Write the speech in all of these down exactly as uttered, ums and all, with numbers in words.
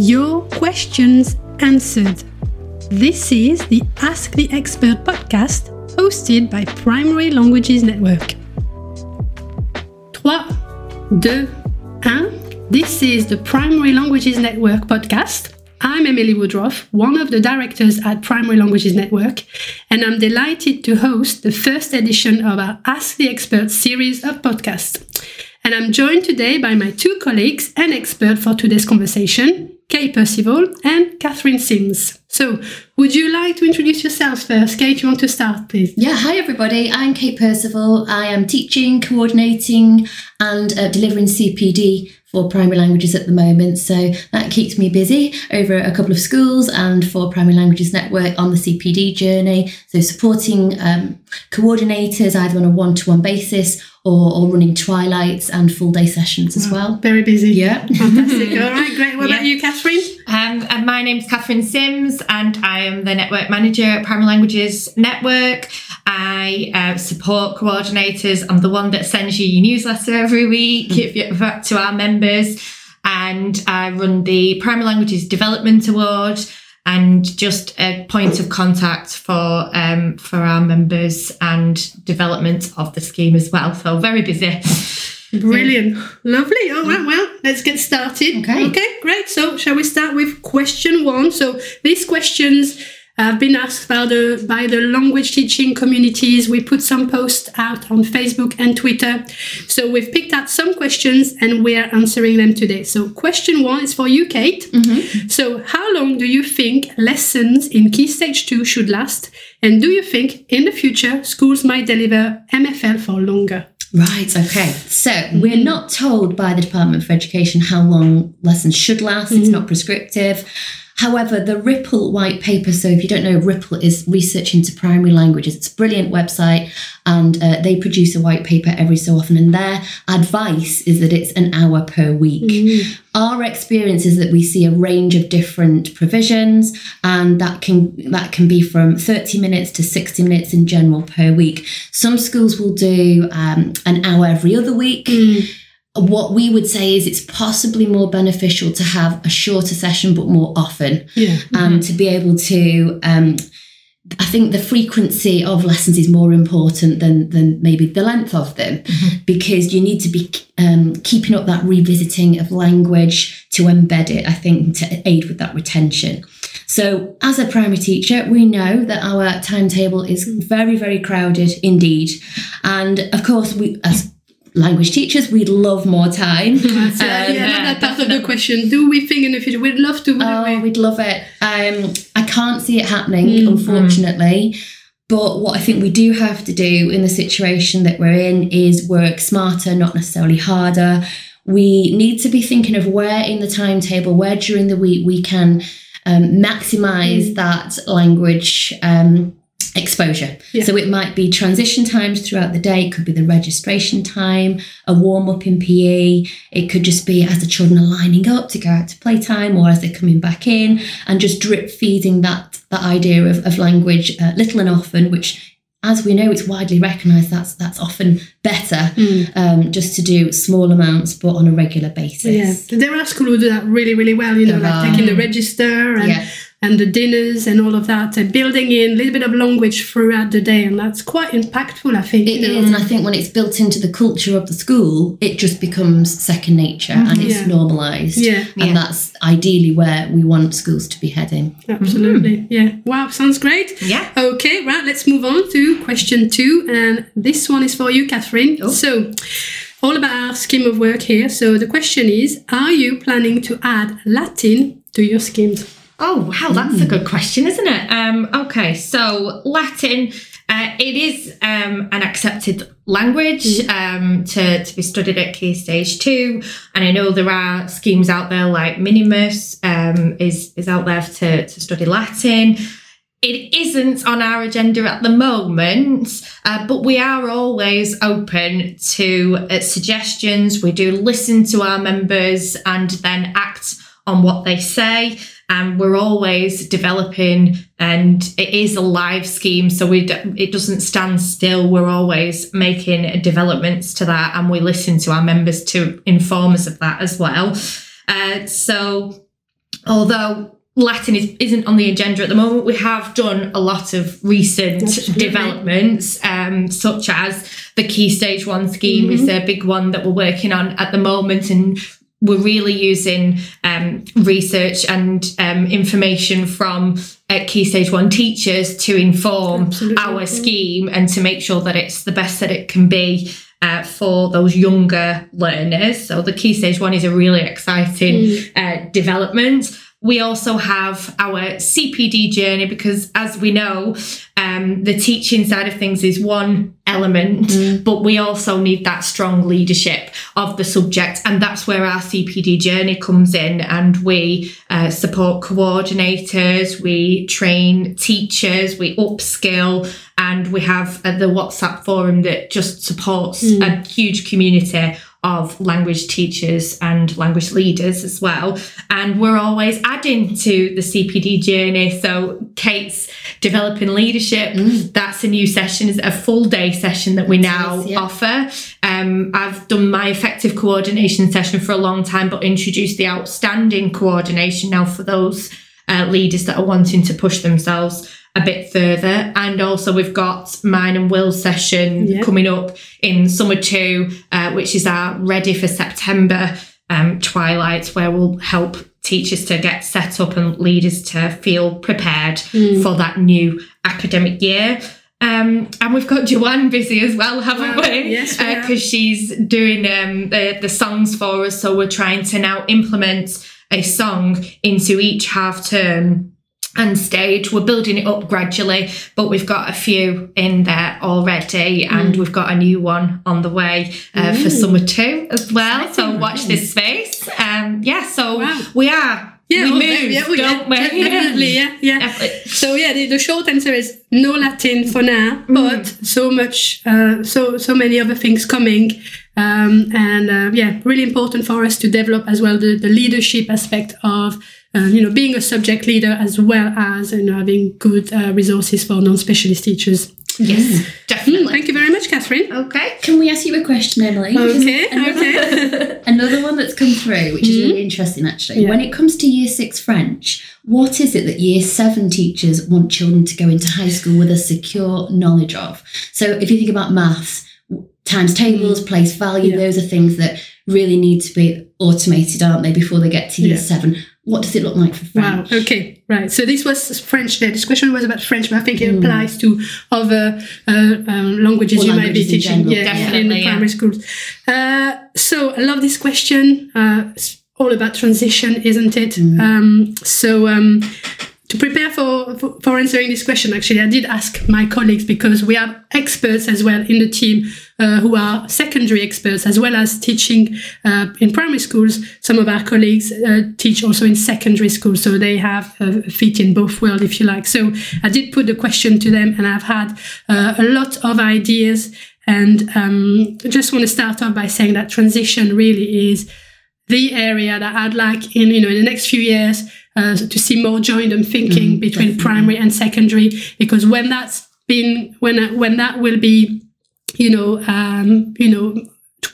your questions answered. This is the Ask the Expert podcast hosted by Primary Languages Network. three, two, one. This is the Primary Languages Network podcast. I'm Emily Woodroff, one of the directors at Primary Languages Network, and I'm delighted to host the first edition of our Ask the Expert series of podcasts. And I'm joined today by my two colleagues and expert for today's conversation, Kate Percival and Catherine Sims. So, would you like to introduce yourselves first? Kate, you want to start, please? Yeah, hi everybody. I'm Kate Percival. I am teaching, coordinating and uh, delivering C P D for primary languages at the moment. So that keeps me busy over a couple of schools and for Primary Languages Network on the C P D journey. So supporting um, coordinators either on a one-to-one basis or, or running twilights and full day sessions as oh, well. Very busy. Yeah. Fantastic. All right, great. What yeah. about you, Catherine? Um, and my name's Catherine Sims and I am the Network Manager at Primary Languages Network. I uh, support coordinators. I'm the one that sends you your newsletter every week mm. to our members, and I run the Primary Languages Development Award and just a point of contact for um, for our members and development of the scheme as well. So very busy. Brilliant. Lovely. All right, well, let's get started. Okay. Okay, great. So shall we start with question one? So these questions have been asked by the, by the language teaching communities. We put some posts out on Facebook and Twitter. So we've picked out some questions and we are answering them today. So question one is for you, Kate. Mm-hmm. So how long do you think lessons in Key Stage two should last? And do you think in the future schools might deliver M F L for longer? Right, okay. So we're not told by the Department for Education how long lessons should last. Mm-hmm. It's not prescriptive. However, the Ripple white paper, so if you don't know, Ripple is Research into Primary Languages. It's a brilliant website, and uh, they produce a white paper every so often, and their advice is that it's an hour per week. Mm-hmm. Our experience is that we see a range of different provisions, and that can that can be from thirty minutes to sixty minutes in general per week. Some schools will do um, an hour every other week. Mm. What we would say is it's possibly more beneficial to have a shorter session, but more often. Yeah. Mm-hmm. Um, to be able to, um, I think the frequency of lessons is more important than, than maybe the length of them, mm-hmm. because you need to be um, keeping up that revisiting of language to embed it, I think, to aid with that retention. So as a primary teacher, we know that our timetable is very, very crowded indeed. And of course, we as language teachers, we'd love more time. Um, yeah, yeah, that's part of the question. Do we think in the future? We'd love to. Oh, we? we'd love it. Um, I can't see it happening, mm-hmm. unfortunately. But what I think we do have to do in the situation that we're in is work smarter, not necessarily harder. We need to be thinking of where in the timetable, where during the week we can um, maximise mm-hmm. that language um exposure. Yeah. So it might be transition times throughout the day, it could be the registration time, a warm-up in P E, it could just be as the children are lining up to go out to playtime or as they're coming back in, and just drip feeding that that idea of, of language uh, little and often, which as we know it's widely recognised that's that's often better, mm. um, just to do small amounts but on a regular basis. Yeah. There are schools who do that really, really well, you know, there like are. taking the register and yeah. and the dinners and all of that, and building in a little bit of language throughout the day. And that's quite impactful, I think. It is, and I think when it's built into the culture of the school, it just becomes second nature and yeah. it's normalised. Yeah. And yeah. that's ideally where we want schools to be heading. Absolutely, mm-hmm. yeah. Wow, sounds great. Yeah. Okay, right, let's move on to question two. And this one is for you, Catherine. Oh. So, all about our scheme of work here. So the question is, are you planning to add Latin to your schemes? Oh, wow, that's a good question, isn't it? Um, okay, so Latin, uh, it is um, an accepted language um, to, to be studied at Key Stage two. And I know there are schemes out there like Minimus um, is, is out there to, to study Latin. It isn't on our agenda at the moment, uh, but we are always open to uh, suggestions. We do listen to our members and then act on what they say. And um, we're always developing, and it is a live scheme, so we d- it doesn't stand still. We're always making developments to that, and we listen to our members to inform us of that as well. Uh, so although Latin is, isn't on the agenda at the moment, we have done a lot of recent Absolutely. developments, um, such as the Key Stage one scheme mm-hmm. is a big one that we're working on at the moment, and we're really using um, research and um, information from uh, Key Stage one teachers to inform Absolutely. our scheme and to make sure that it's the best that it can be Uh, for those younger learners. So the Key Stage one is a really exciting mm. uh, development. We also have our C P D journey, because as we know, um, the teaching side of things is one element, mm. but we also need that strong leadership of the subject. And that's where our C P D journey comes in. And we uh, support coordinators, we train teachers, we upskill, and we have uh, the WhatsApp forum that just supports mm. a huge community of language teachers and language leaders as well. And we're always adding to the C P D journey. So Kate's developing leadership, mm. that's a new session, is a full day session that we now nice, yeah. offer. Um, I've done my effective coordination session for a long time, but introduced the outstanding coordination now for those uh, leaders that are wanting to push themselves a bit further. And also we've got mine and Will's session yep. coming up in summer two, uh, which is our Ready for September um, twilight, where we'll help teachers to get set up and leaders to feel prepared mm. for that new academic year. Um, and we've got Joanne busy as well, haven't wow. we? Yes, because uh, she's doing um, the, the songs for us. So we're trying to now implement a song into each half term and stage. We're building it up gradually, but we've got a few in there already, and mm. we've got a new one on the way uh, mm. for summer two as well. Exciting. So watch this space. Um, yeah, so wow. we are. Yeah, we well, move, yeah, we, don't yeah, we? Definitely, yeah, yeah. Definitely. So yeah, the, the short answer is no Latin for now, mm. but so much, uh, so so many other things coming, um, and uh, yeah, really important for us to develop as well the, the leadership aspect of uh, you know being a subject leader, as well as you know having good uh, resources for non-specialist teachers. Yes, mm. definitely. Mm, thank you very much, Catherine. Okay. Can we ask you a question, Emily? Okay, another, okay. Another one that's come through, which mm. is really interesting, actually. Yeah. When it comes to Year six French, what is it that Year seven teachers want children to go into high school with a secure knowledge of? So if you think about maths, times tables, mm. place value, yeah. those are things that really need to be automated, aren't they, before they get to Year yeah. seven? What does it look like for French? Wow, okay, right. So this was French there. This question was about French, but I think it mm. applies to other uh, um, languages or you languages might be teaching in, yeah, Definitely, in yeah. primary schools. Uh, so I love this question. Uh, it's all about transition, isn't it? Mm. Um, so um, to prepare for, for, for answering this question, actually, I did ask my colleagues, because we have experts as well in the team uh, who are secondary experts, as well as teaching uh, in primary schools. Some of our colleagues uh, teach also in secondary schools, so they have a feet in both worlds, if you like. So I did put the question to them, and I've had uh, a lot of ideas. And um, I just want to start off by saying that transition really is the area that I'd like in, you know, in the next few years Uh, to see more joined and thinking mm, between definitely. primary and secondary, because when that's been when when that will be, you know, um, you know,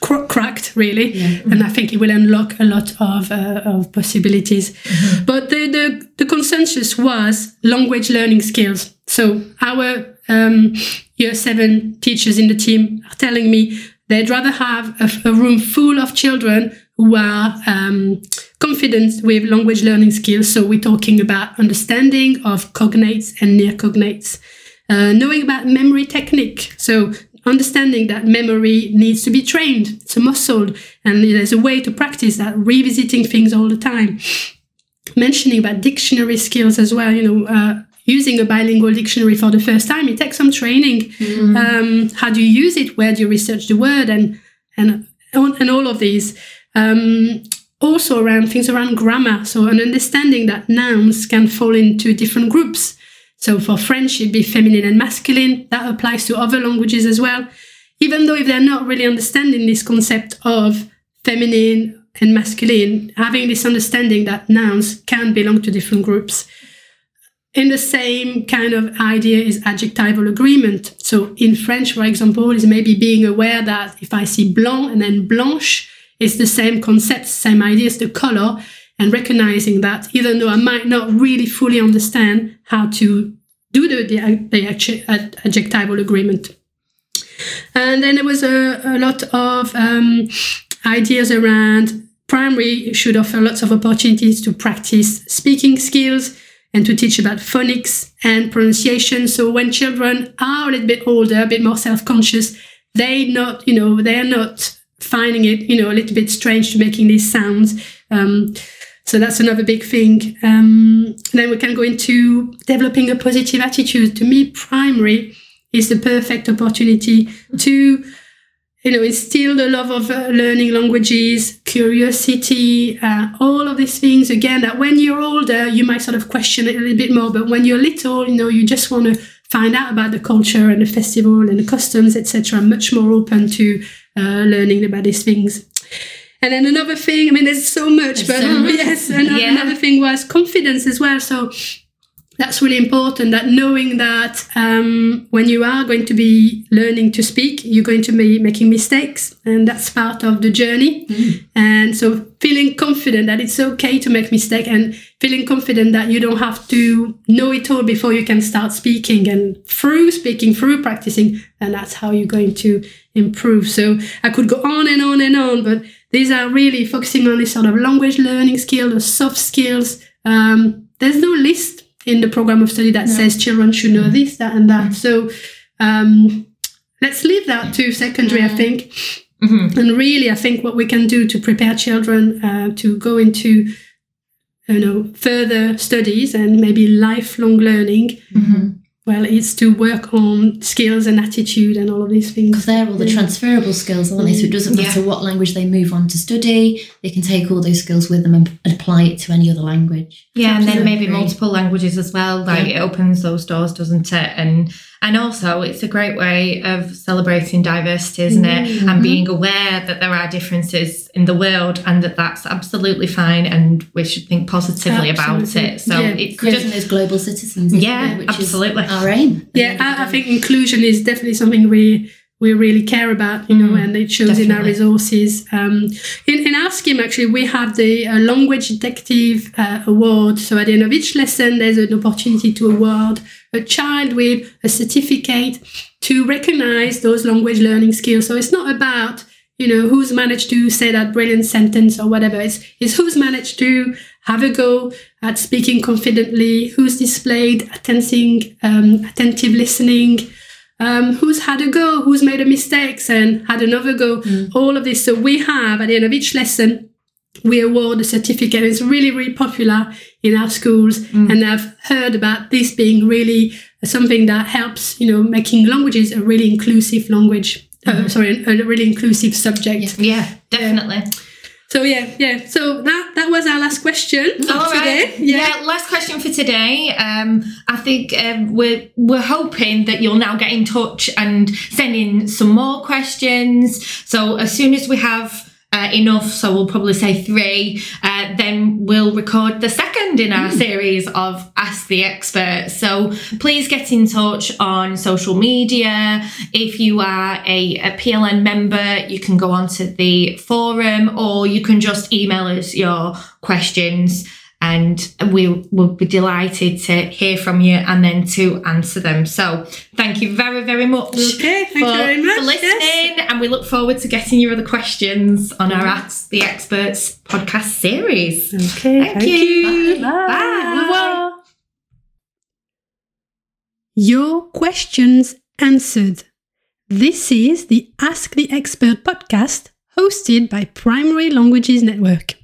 cr- cracked really, yeah. and I think it will unlock a lot of uh, of possibilities. Mm-hmm. But the, the the consensus was language learning skills. So our um, year seven teachers in the team are telling me they'd rather have a, a room full of children who are um, confident with language learning skills. So we're talking about understanding of cognates and near cognates, uh, knowing about memory technique. So understanding that memory needs to be trained. It's a muscle, and there's a way to practice that, revisiting things all the time. Mentioning about dictionary skills as well, you know, uh, using a bilingual dictionary for the first time, it takes some training. Mm. Um, how do you use it? Where do you research the word? And, and, and all of these. Um, also around things around grammar, so an understanding that nouns can fall into different groups. So for French, it'd be feminine and masculine. That applies to other languages as well. Even though if they're not really understanding this concept of feminine and masculine, having this understanding that nouns can belong to different groups. In the same kind of idea is adjectival agreement. So in French, for example, is maybe being aware that if I see blanc and then blanche, it's the same concept, same ideas, the color, and recognizing that even though I might not really fully understand how to do the, the, the adjectival agreement. And then there was a, a lot of um, ideas around primary should offer lots of opportunities to practice speaking skills and to teach about phonics and pronunciation. So when children are a little bit older, a bit more self-conscious, they not, you know, they're not finding it, you know, a little bit strange to making these sounds. Um, so that's another big thing. Um, then we can go into developing a positive attitude. To me, primary is the perfect opportunity to, you know, instill the love of uh, learning languages, curiosity, uh, all of these things. Again, that when you're older, you might sort of question it a little bit more. But when you're little, you know, you just want to find out about the culture and the festival and the customs, et cetera. I'm much more open to uh, learning about these things. And then another thing, I mean, there's so much, there's but so much. yes, another, yeah. another thing was confidence as well. So that's really important, that knowing that um, when you are going to be learning to speak, you're going to be making mistakes, and that's part of the journey. Mm. And so feeling confident that it's okay to make mistakes, and feeling confident that you don't have to know it all before you can start speaking, and through speaking, through practicing, and that's how you're going to improve. So I could go on and on and on, but these are really focusing on this sort of language learning skill, the soft skills. Um, there's no list in the program of study that no. says children should know this, that, and that. So um, let's leave that to secondary, I think. Mm-hmm. And really, I think what we can do to prepare children uh, to go into, you know, further studies and maybe lifelong learning, mm-hmm. well, it's to work on skills and attitude and all of these things. Because they're all the yeah. transferable skills, aren't they? So it doesn't matter yeah. what language they move on to study. They can take all those skills with them and apply it to any other language. Yeah, and then maybe multiple languages as well. Like yeah. it opens those doors, doesn't it? And and also it's a great way of celebrating diversity, isn't it? Mm-hmm. And being aware that there are differences in the world and that that's absolutely fine, and we should think positively absolutely. about it. So yeah. it's just as global citizens. Yeah, it, absolutely. Our aim. Yeah, I, I think inclusion is definitely something we we really care about, you know, mm, and it shows definitely. in our resources. Um, in, in our scheme, actually, we have the uh, Language Detective uh, Award. So at the end of each lesson, there's an opportunity to award a child with a certificate to recognise those language learning skills. So it's not about, you know, who's managed to say that brilliant sentence or whatever. It's, it's who's managed to have a go at speaking confidently, who's displayed attentive, um, attentive listening, Um, who's had a go, who's made a mistakes and had another go, mm. all of this. So we have, at the end of each lesson, we award a certificate. It's really, really popular in our schools. Mm. And I've heard about this being really something that helps, you know, making languages a really inclusive language, mm-hmm. uh, sorry, a really inclusive subject. Yeah, yeah definitely. Yeah. So, yeah, yeah. So that, that was our last question for right. today. Yeah. yeah, last question for today. Um, I think um, we're, we're hoping that you'll now get in touch and send in some more questions. So as soon as we have uh, enough, so we'll probably say three, uh, then we'll record the second in our mm. series of Ask the Expert. So please get in touch on social media. If you are a, a P L N member, you can go onto the forum, or you can just email us your questions, and we will be delighted to hear from you and then to answer them. So thank you very, very much, okay, thank for, you very much. for listening. Yes. And we look forward to getting your other questions on our Ask the Experts podcast series. Okay, Thank, thank you. you. Bye. Bye. Bye. Bye. Your questions answered. This is the Ask the Expert podcast hosted by Primary Languages Network.